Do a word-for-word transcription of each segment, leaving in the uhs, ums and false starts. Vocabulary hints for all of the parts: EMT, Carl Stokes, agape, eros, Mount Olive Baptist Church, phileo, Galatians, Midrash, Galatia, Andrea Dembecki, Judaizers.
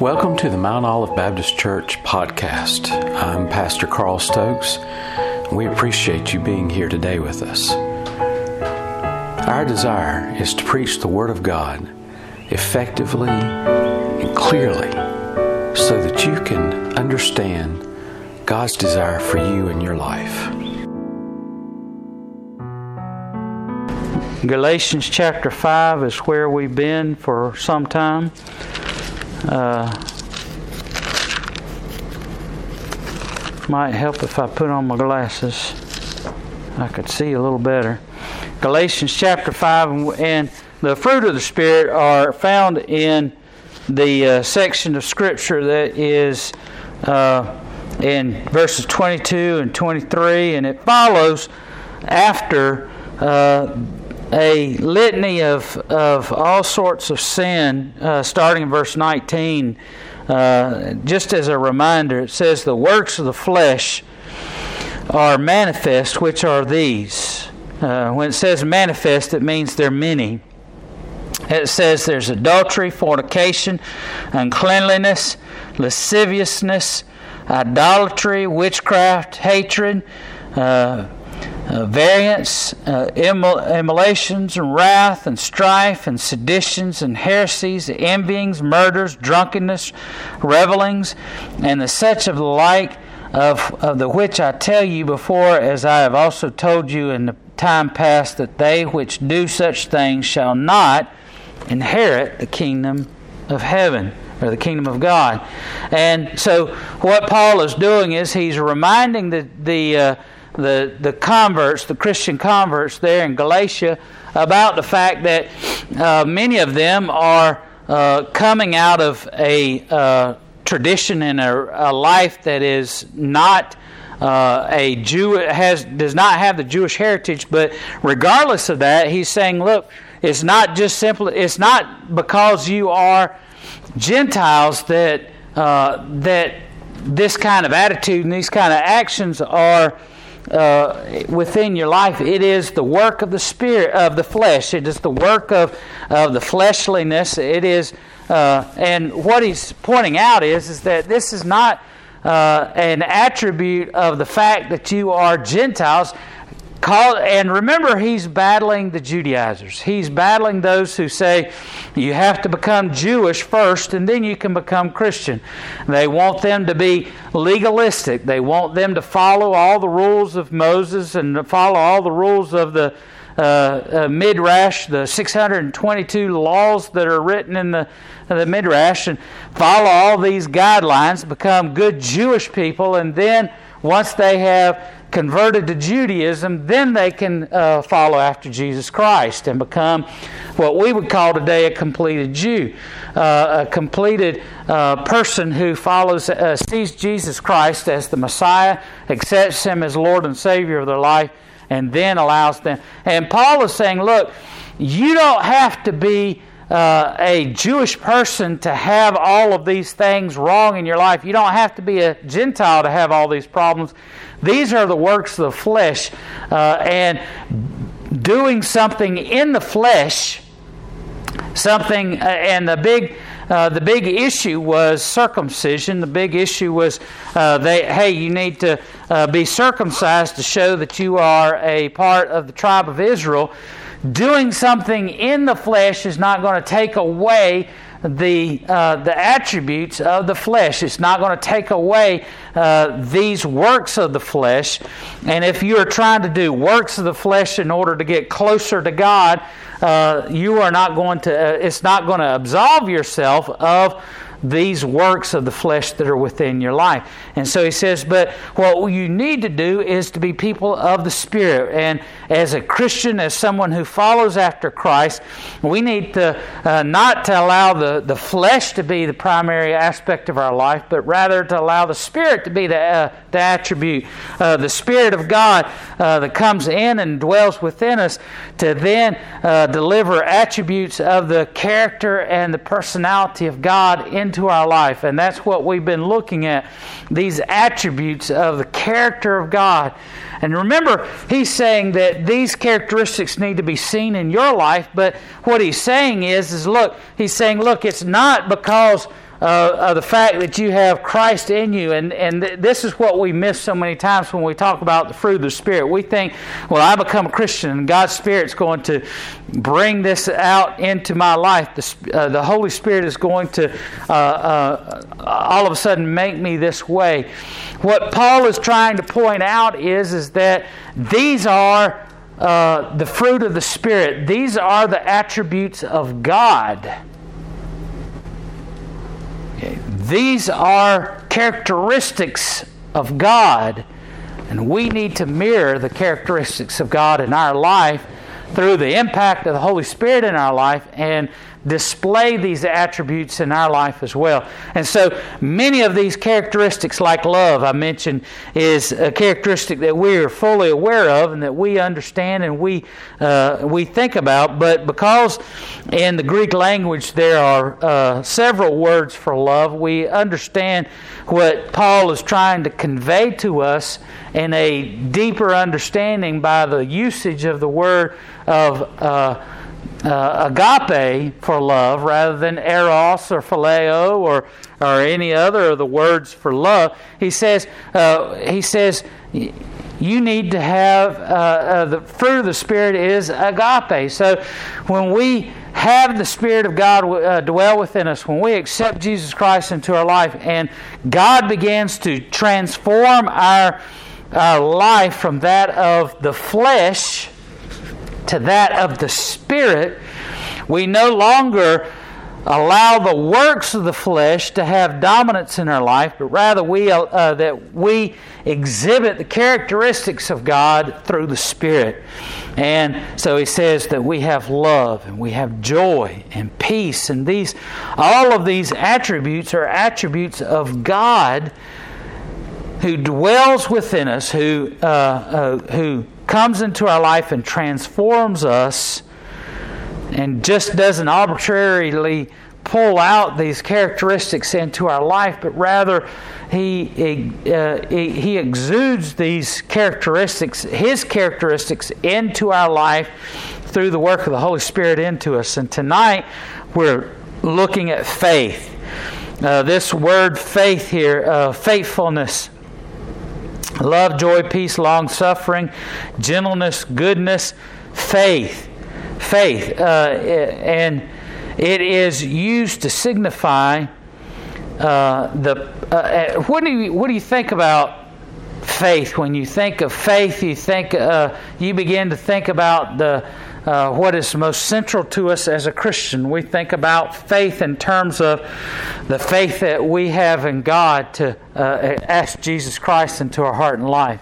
Welcome to the Mount Olive Baptist Church podcast. I'm Pastor Carl Stokes. We appreciate you being here today with us. Our desire is to preach the Word of God effectively and clearly so that you can understand God's desire for you in your life. Galatians chapter five is where we've been for some time. Uh, might help if I put on my glasses. I could see a little better. Galatians chapter five, and the fruit of the Spirit are found in the uh, section of Scripture that is uh, in verses twenty-two and twenty-three, and it follows after uh, a litany of of all sorts of sin, uh, starting in verse nineteen. Uh, just as a reminder, it says, "The works of the flesh are manifest, which are these." Uh, when it says manifest, it means they're many. It says there's adultery, fornication, uncleanliness, lasciviousness, idolatry, witchcraft, hatred, uh, Uh, variance, uh, immol- immolations, and wrath, and strife, and seditions, and heresies, envyings, murders, drunkenness, revelings, and the such of the like, of, of the which I tell you before, as I have also told you in the time past, that they which do such things shall not inherit the kingdom of heaven, or the kingdom of God. And so what Paul is doing is he's reminding the... the uh, The, the converts, the Christian converts there in Galatia, about the fact that uh, many of them are uh, coming out of a uh, tradition and a, a life that is not uh, a Jew, has does not have the Jewish heritage. But regardless of that, he's saying, look, it's not just simply, it's not because you are Gentiles that uh, that this kind of attitude and these kind of actions are Uh, within your life. It is the work of the spirit of the flesh. It is the work of, of the fleshliness. It is, uh, and what he's pointing out is, is that this is not uh, an attribute of the fact that you are Gentiles. Call, and remember, he's battling the Judaizers. He's battling those who say you have to become Jewish first and then you can become Christian. They want them to be legalistic. They want them to follow all the rules of Moses and to follow all the rules of the uh, uh, Midrash, the six hundred twenty-two laws that are written in the, the Midrash, and follow all these guidelines, become good Jewish people, and then once they have converted to Judaism, then they can uh, follow after Jesus Christ and become what we would call today a completed Jew, uh, a completed uh, person who follows, uh, sees Jesus Christ as the Messiah, accepts Him as Lord and Savior of their life, and then allows them. And Paul is saying, look, you don't have to be Uh, a Jewish person to have all of these things wrong in your life. You don't have to be a Gentile to have all these problems. These are the works of the flesh. Uh, and doing something in the flesh, something, uh, and the big uh, the big issue was circumcision. The big issue was, uh, they, hey, you need to uh, be circumcised to show that you are a part of the tribe of Israel. Doing something in the flesh is not going to take away the uh, the attributes of the flesh. It's not going to take away uh, these works of the flesh. And if you're trying to do works of the flesh in order to get closer to God, uh, you are not going to. Uh, it's not going to absolve yourself of these works of the flesh that are within your life. And so he says, but what you need to do is to be people of the Spirit. And as a Christian, as someone who follows after Christ, we need to uh, not to allow the, the flesh to be the primary aspect of our life, but rather to allow the Spirit to be the, uh, the attribute. Uh, the Spirit of God uh, that comes in and dwells within us to then uh, deliver attributes of the character and the personality of God in into our life. And that's what we've been looking at, these attributes of the character of God. And remember, he's saying that these characteristics need to be seen in your life, but what he's saying is, is look, he's saying, look, it's not because uh, of the fact that you have Christ in you. And, and th- this is what we miss so many times when we talk about the fruit of the Spirit. We think, well, I become a Christian and God's Spirit's going to bring this out into my life. The, uh, the Holy Spirit is going to uh, uh, all of a sudden make me this way. What Paul is trying to point out is, is that these are Uh, the fruit of the Spirit. These are the attributes of God. Okay. These are characteristics of God, and we need to mirror the characteristics of God in our life through the impact of the Holy Spirit in our life and display these attributes in our life as well. And so many of these characteristics, like love, I mentioned, is a characteristic that we are fully aware of and that we understand and we uh, we think about. But because in the Greek language there are uh, several words for love, we understand what Paul is trying to convey to us in a deeper understanding by the usage of the word of uh, Uh, agape for love rather than eros or phileo or or any other of the words for love. He says, uh, he says you need to have uh, uh, the fruit of the Spirit is agape. So when we have the Spirit of God uh, dwell within us, when we accept Jesus Christ into our life and God begins to transform our our life from that of the flesh to that of the Spirit, we no longer allow the works of the flesh to have dominance in our life, but rather we uh, that we exhibit the characteristics of God through the Spirit. And so he says that we have love and we have joy and peace, and these, all of these attributes are attributes of God who dwells within us, who uh, uh, who comes into our life and transforms us, and just doesn't arbitrarily pull out these characteristics into our life, but rather he uh, he exudes these characteristics, his characteristics, into our life through the work of the Holy Spirit into us. And tonight we're looking at faith. Uh, this word faith here, uh, faithfulness. Love, joy, peace, long-suffering, gentleness, goodness, faith. Faith. Uh, and it is used to signify uh, the... Uh, what, do you, what do you think about faith? When you think of faith, you think uh, you begin to think about the uh, what is most central to us as a Christian. We think about faith in terms of the faith that we have in God to uh, ask Jesus Christ into our heart and life.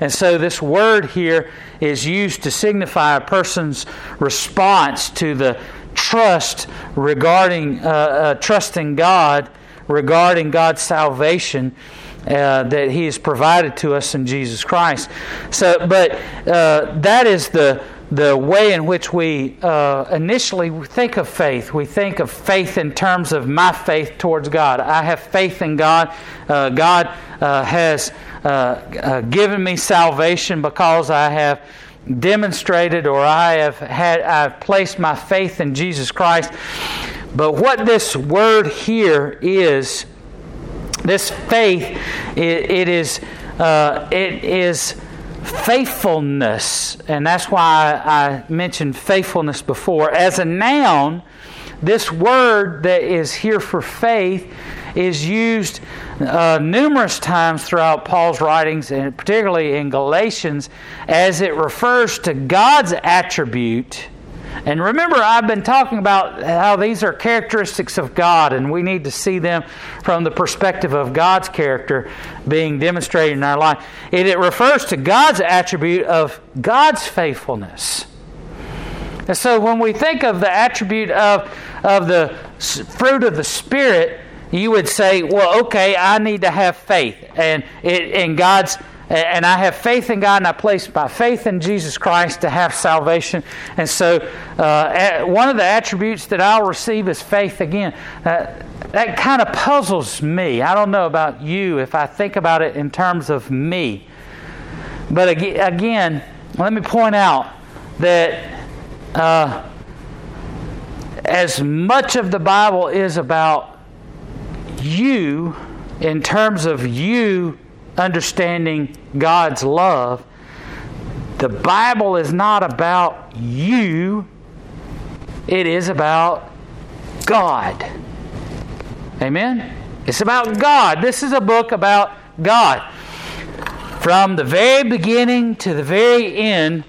And so this word here is used to signify a person's response to the trust regarding uh, uh, trusting God regarding God's salvation Uh, that He has provided to us in Jesus Christ. So, but uh, that is the the way in which we uh, initially think of faith. We think of faith in terms of my faith towards God. I have faith in God. Uh, God uh, has uh, uh, given me salvation because I have demonstrated, or I have had, I've placed my faith in Jesus Christ. But what this word here is. This faith, it, it is uh, it is faithfulness, and that's why I, I mentioned faithfulness before. As a noun, this word that is here for faith is used uh, numerous times throughout Paul's writings, and particularly in Galatians, as it refers to God's attribute. And remember, I've been talking about how these are characteristics of God, and we need to see them from the perspective of God's character being demonstrated in our life. And it refers to God's attribute of God's faithfulness. And so when we think of the attribute of, of the fruit of the Spirit, you would say, well, okay, I need to have faith. And it, and God's And I have faith in God, and I place my faith in Jesus Christ to have salvation. And so uh, one of the attributes that I'll receive is faith again. Uh, that kind of puzzles me. I don't know about you if I think about it in terms of me. But again, let me point out that uh, as much of the Bible is about you, in terms of you understanding God's love, the Bible is not about you. It is about God. Amen? It's about God. This is a book about God. From the very beginning to the very end,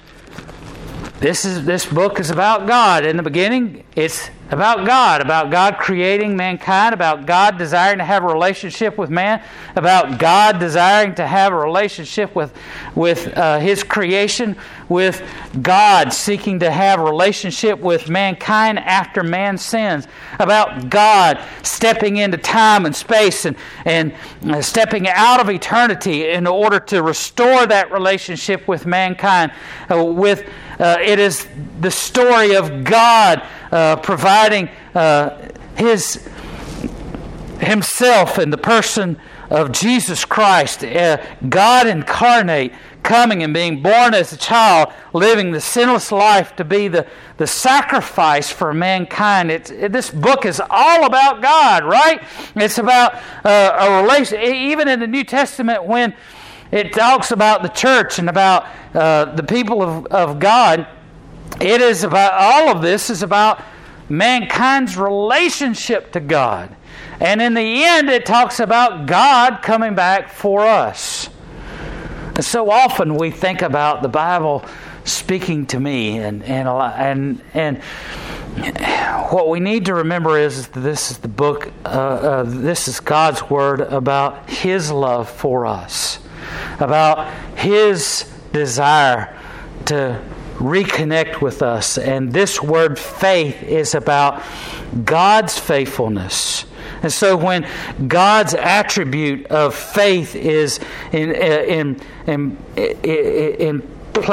this is this book is about God. In the beginning, it's about God, about God creating mankind, about God desiring to have a relationship with man, about God desiring to have a relationship with, with uh, His creation, with God seeking to have a relationship with mankind after man sins, about God stepping into time and space and, and uh, stepping out of eternity in order to restore that relationship with mankind. Uh, with uh, it is the story of God uh, providing Providing uh, his himself in the person of Jesus Christ, uh, God incarnate, coming and being born as a child, living the sinless life to be the, the sacrifice for mankind. It's, it, this book is all about God, right? It's about uh, a relation. Even in the New Testament, when it talks about the church and about uh, the people of, of God, it is about all of this is about mankind's relationship to God. And in the end, it talks about God coming back for us. And so often we think about the Bible speaking to me, and and and, and what we need to remember is that this is the book, uh, uh, this is God's Word about His love for us, about His desire to reconnect with us. And this word faith is about God's faithfulness. And so when God's attribute of faith is in in in in, in,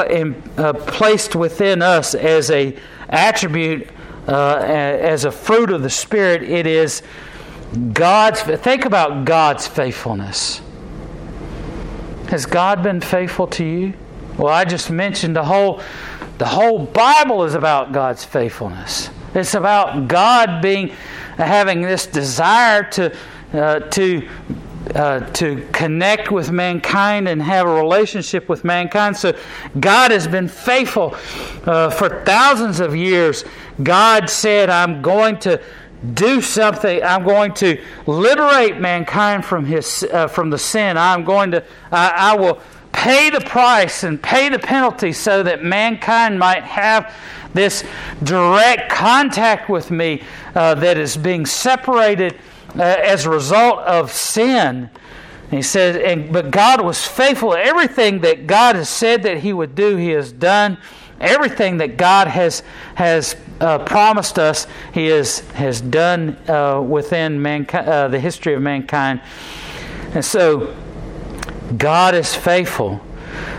in uh, placed within us as a attribute, uh, as a fruit of the Spirit, it is God's. Think about God's faithfulness. Has God been faithful to you? Well, I just mentioned the whole the whole Bible is about God's faithfulness. It's about God being having this desire to uh, to uh, to connect with mankind and have a relationship with mankind. So God has been faithful uh, for thousands of years. God said, "I'm going to do something. I'm going to liberate mankind from his uh, from the sin. I'm going to. I, I will." Pay the price and pay the penalty so that mankind might have this direct contact with me uh, that is being separated uh, as a result of sin. And he says, and, but God was faithful. Everything that God has said that He would do, He has done. Everything that God has has uh, promised us, He has has done uh, within mankind, uh, the history of mankind. And so God is faithful.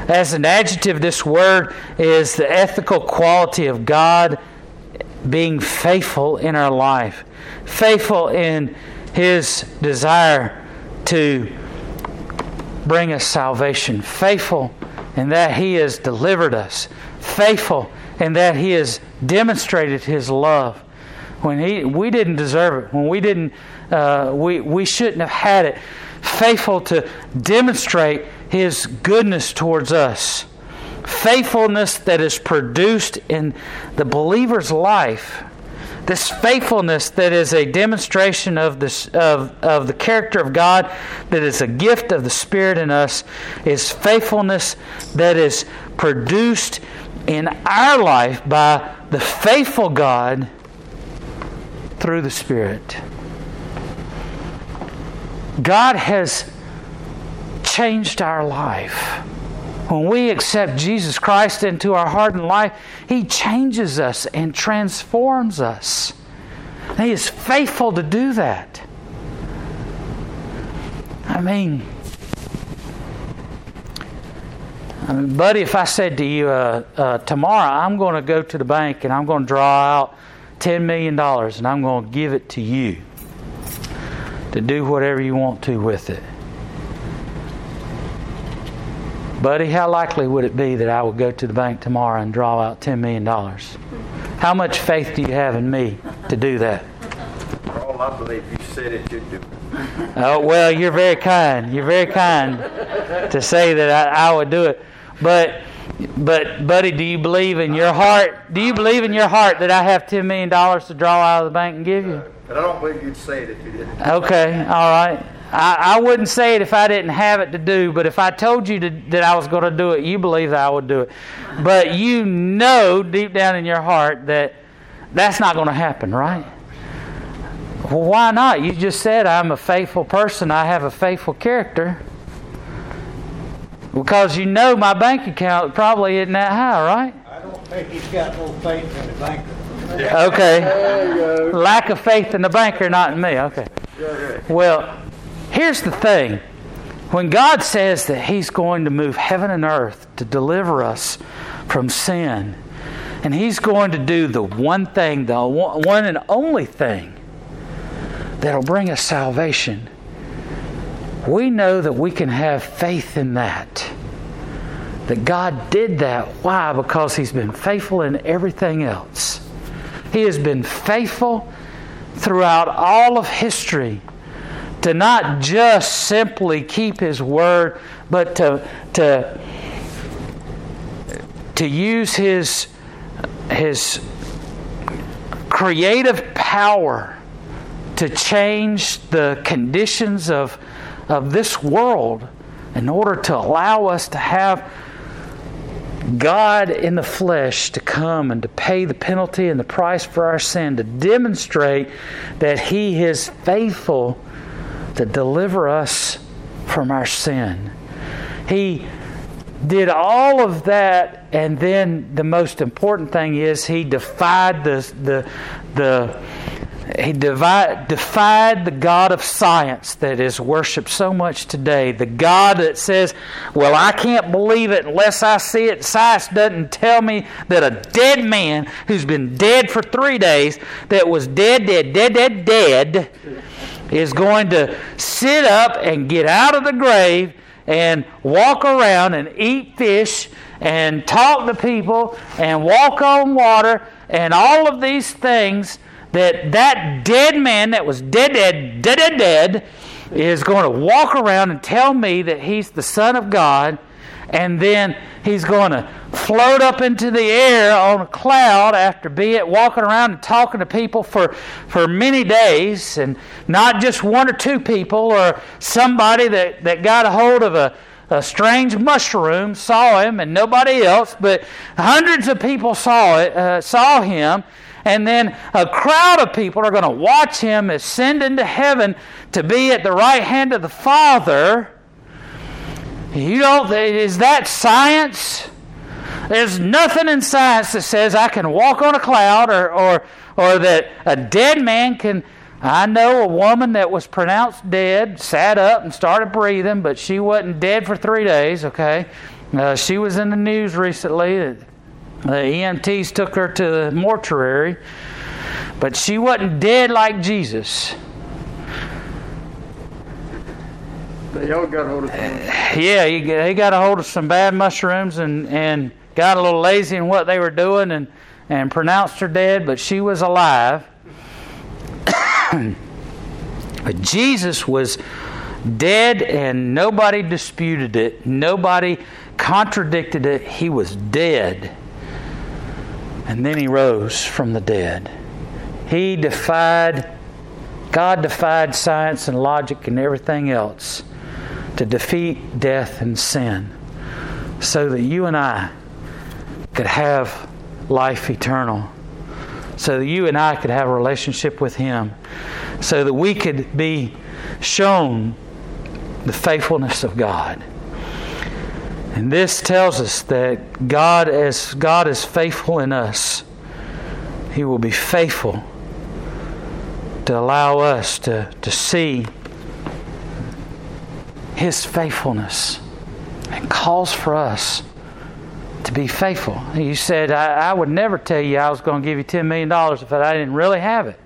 As an adjective, this word is the ethical quality of God being faithful in our life. Faithful in His desire to bring us salvation. Faithful in that He has delivered us. Faithful in that He has demonstrated His love. When he, we didn't deserve it. When we didn't, uh, we, we shouldn't have had it. Faithful to demonstrate His goodness towards us. Faithfulness that is produced in the believer's life. This faithfulness that is a demonstration of, this, of, of the character of God, that is a gift of the Spirit in us, is faithfulness that is produced in our life by the faithful God through the Spirit. God has changed our life. When we accept Jesus Christ into our heart and life, He changes us and transforms us. And He is faithful to do that. I mean, I mean buddy, if I said to you, uh, uh, tomorrow I'm going to go to the bank and I'm going to draw out ten million dollars and I'm going to give it to you to do whatever you want to with it. Buddy, how likely would it be that I would go to the bank tomorrow and draw out ten million dollars? How much faith do you have in me to do that? Well, I believe you said it, you do. Oh, well, you're very kind. You're very kind to say that I, I would do it. But, but, buddy, do you believe in your heart? Do you believe in your heart that I have ten million dollars to draw out of the bank and give you? But I don't believe you'd say it if you didn't. Okay, all right. I, I wouldn't say it if I didn't have it to do, but if I told you to, that I was going to do it, you believe that I would do it. But you know deep down in your heart that that's not going to happen, right? Well, why not? You just said I'm a faithful person. I have a faithful character. Because you know my bank account probably isn't that high, right? I don't think he's got no faith in the banker. Okay. There you go. Lack of faith in the banker, not in me. Okay. Well, here's the thing. When God says that He's going to move heaven and earth to deliver us from sin, and He's going to do the one thing, the one and only thing that'll bring us salvation, we know that we can have faith in that. That God did that. Why? Because He's been faithful in everything else. He has been faithful throughout all of history to not just simply keep His word, but to to, to use His, His creative power to change the conditions of, of this world in order to allow us to have God in the flesh to come and to pay the penalty and the price for our sin, to demonstrate that He is faithful to deliver us from our sin. He did all of that, and then the most important thing is He defied the the the He divide, defied the God of science that is worshipped so much today. The God that says, well, I can't believe it unless I see it. Science doesn't tell me that a dead man who's been dead for three days, that was dead, dead, dead, dead, dead, is going to sit up and get out of the grave and walk around and eat fish and talk to people and walk on water and all of these things. That that dead man that was dead, dead, dead, dead, dead is going to walk around and tell me that he's the Son of God, and then he's going to float up into the air on a cloud after being walking around and talking to people for, for many days, and not just one or two people or somebody that, that got a hold of a, a strange mushroom, saw him, and nobody else, but hundreds of people saw it, uh, saw him. And then a crowd of people are going to watch Him ascend into heaven to be at the right hand of the Father. You don't, is that science? There's nothing in science that says I can walk on a cloud or, or, or that a dead man can... I know a woman that was pronounced dead, sat up and started breathing, but she wasn't dead for three days, okay? Uh, she was in the news recently that... The E M Ts took her to the mortuary, but she wasn't dead like Jesus. They all got a hold of uh, yeah, he, he got a hold of some bad mushrooms and, and got a little lazy in what they were doing and, and pronounced her dead, but she was alive. But Jesus was dead and nobody disputed it. Nobody contradicted it. He was dead. And then He rose from the dead. He defied, God defied science and logic and everything else to defeat death and sin so that you and I could have life eternal, so that you and I could have a relationship with Him, so that we could be shown the faithfulness of God. And this tells us that God, as God is faithful in us, He will be faithful to allow us to, to see His faithfulness and calls for us to be faithful. You said, I, I would never tell you I was going to give you ten million dollars if I didn't really have it.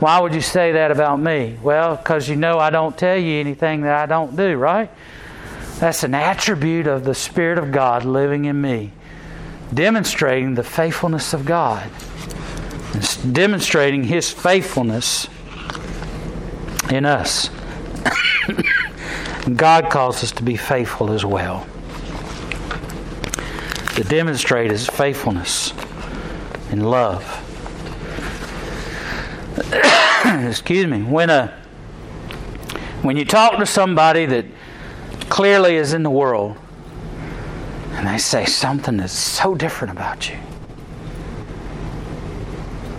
Why would you say that about me? Well, because you know I don't tell you anything that I don't do, right? That's an attribute of the Spirit of God living in me, demonstrating the faithfulness of God. It's demonstrating His faithfulness in us, God calls us to be faithful as well. To demonstrate His faithfulness and love. Excuse me. When a when you talk to somebody that clearly is in the world, and they say something that's so different about you,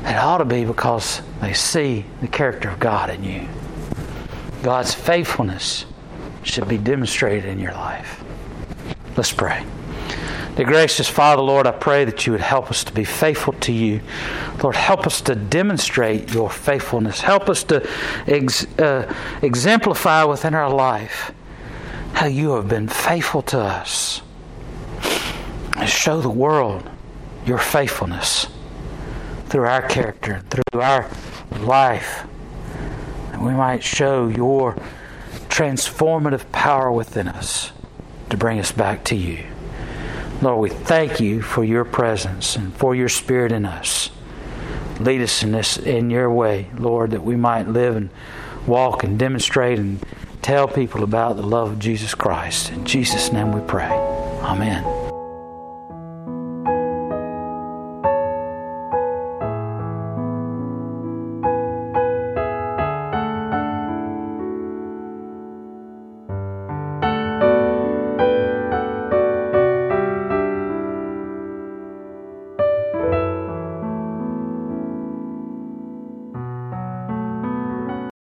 it ought to be because they see the character of God in you. God's faithfulness should be demonstrated in your life. Let's pray. Dear gracious Father, Lord, I pray that you would help us to be faithful to you. Lord, help us to demonstrate your faithfulness. Help us to ex- uh, exemplify within our life how you have been faithful to us. And show the world your faithfulness through our character, through our life. And we might show your transformative power within us to bring us back to you. Lord, we thank you for your presence and for your Spirit in us. Lead us in this in your way, Lord, that we might live and walk and demonstrate and tell people about the love of Jesus Christ. In Jesus' name we pray. Amen.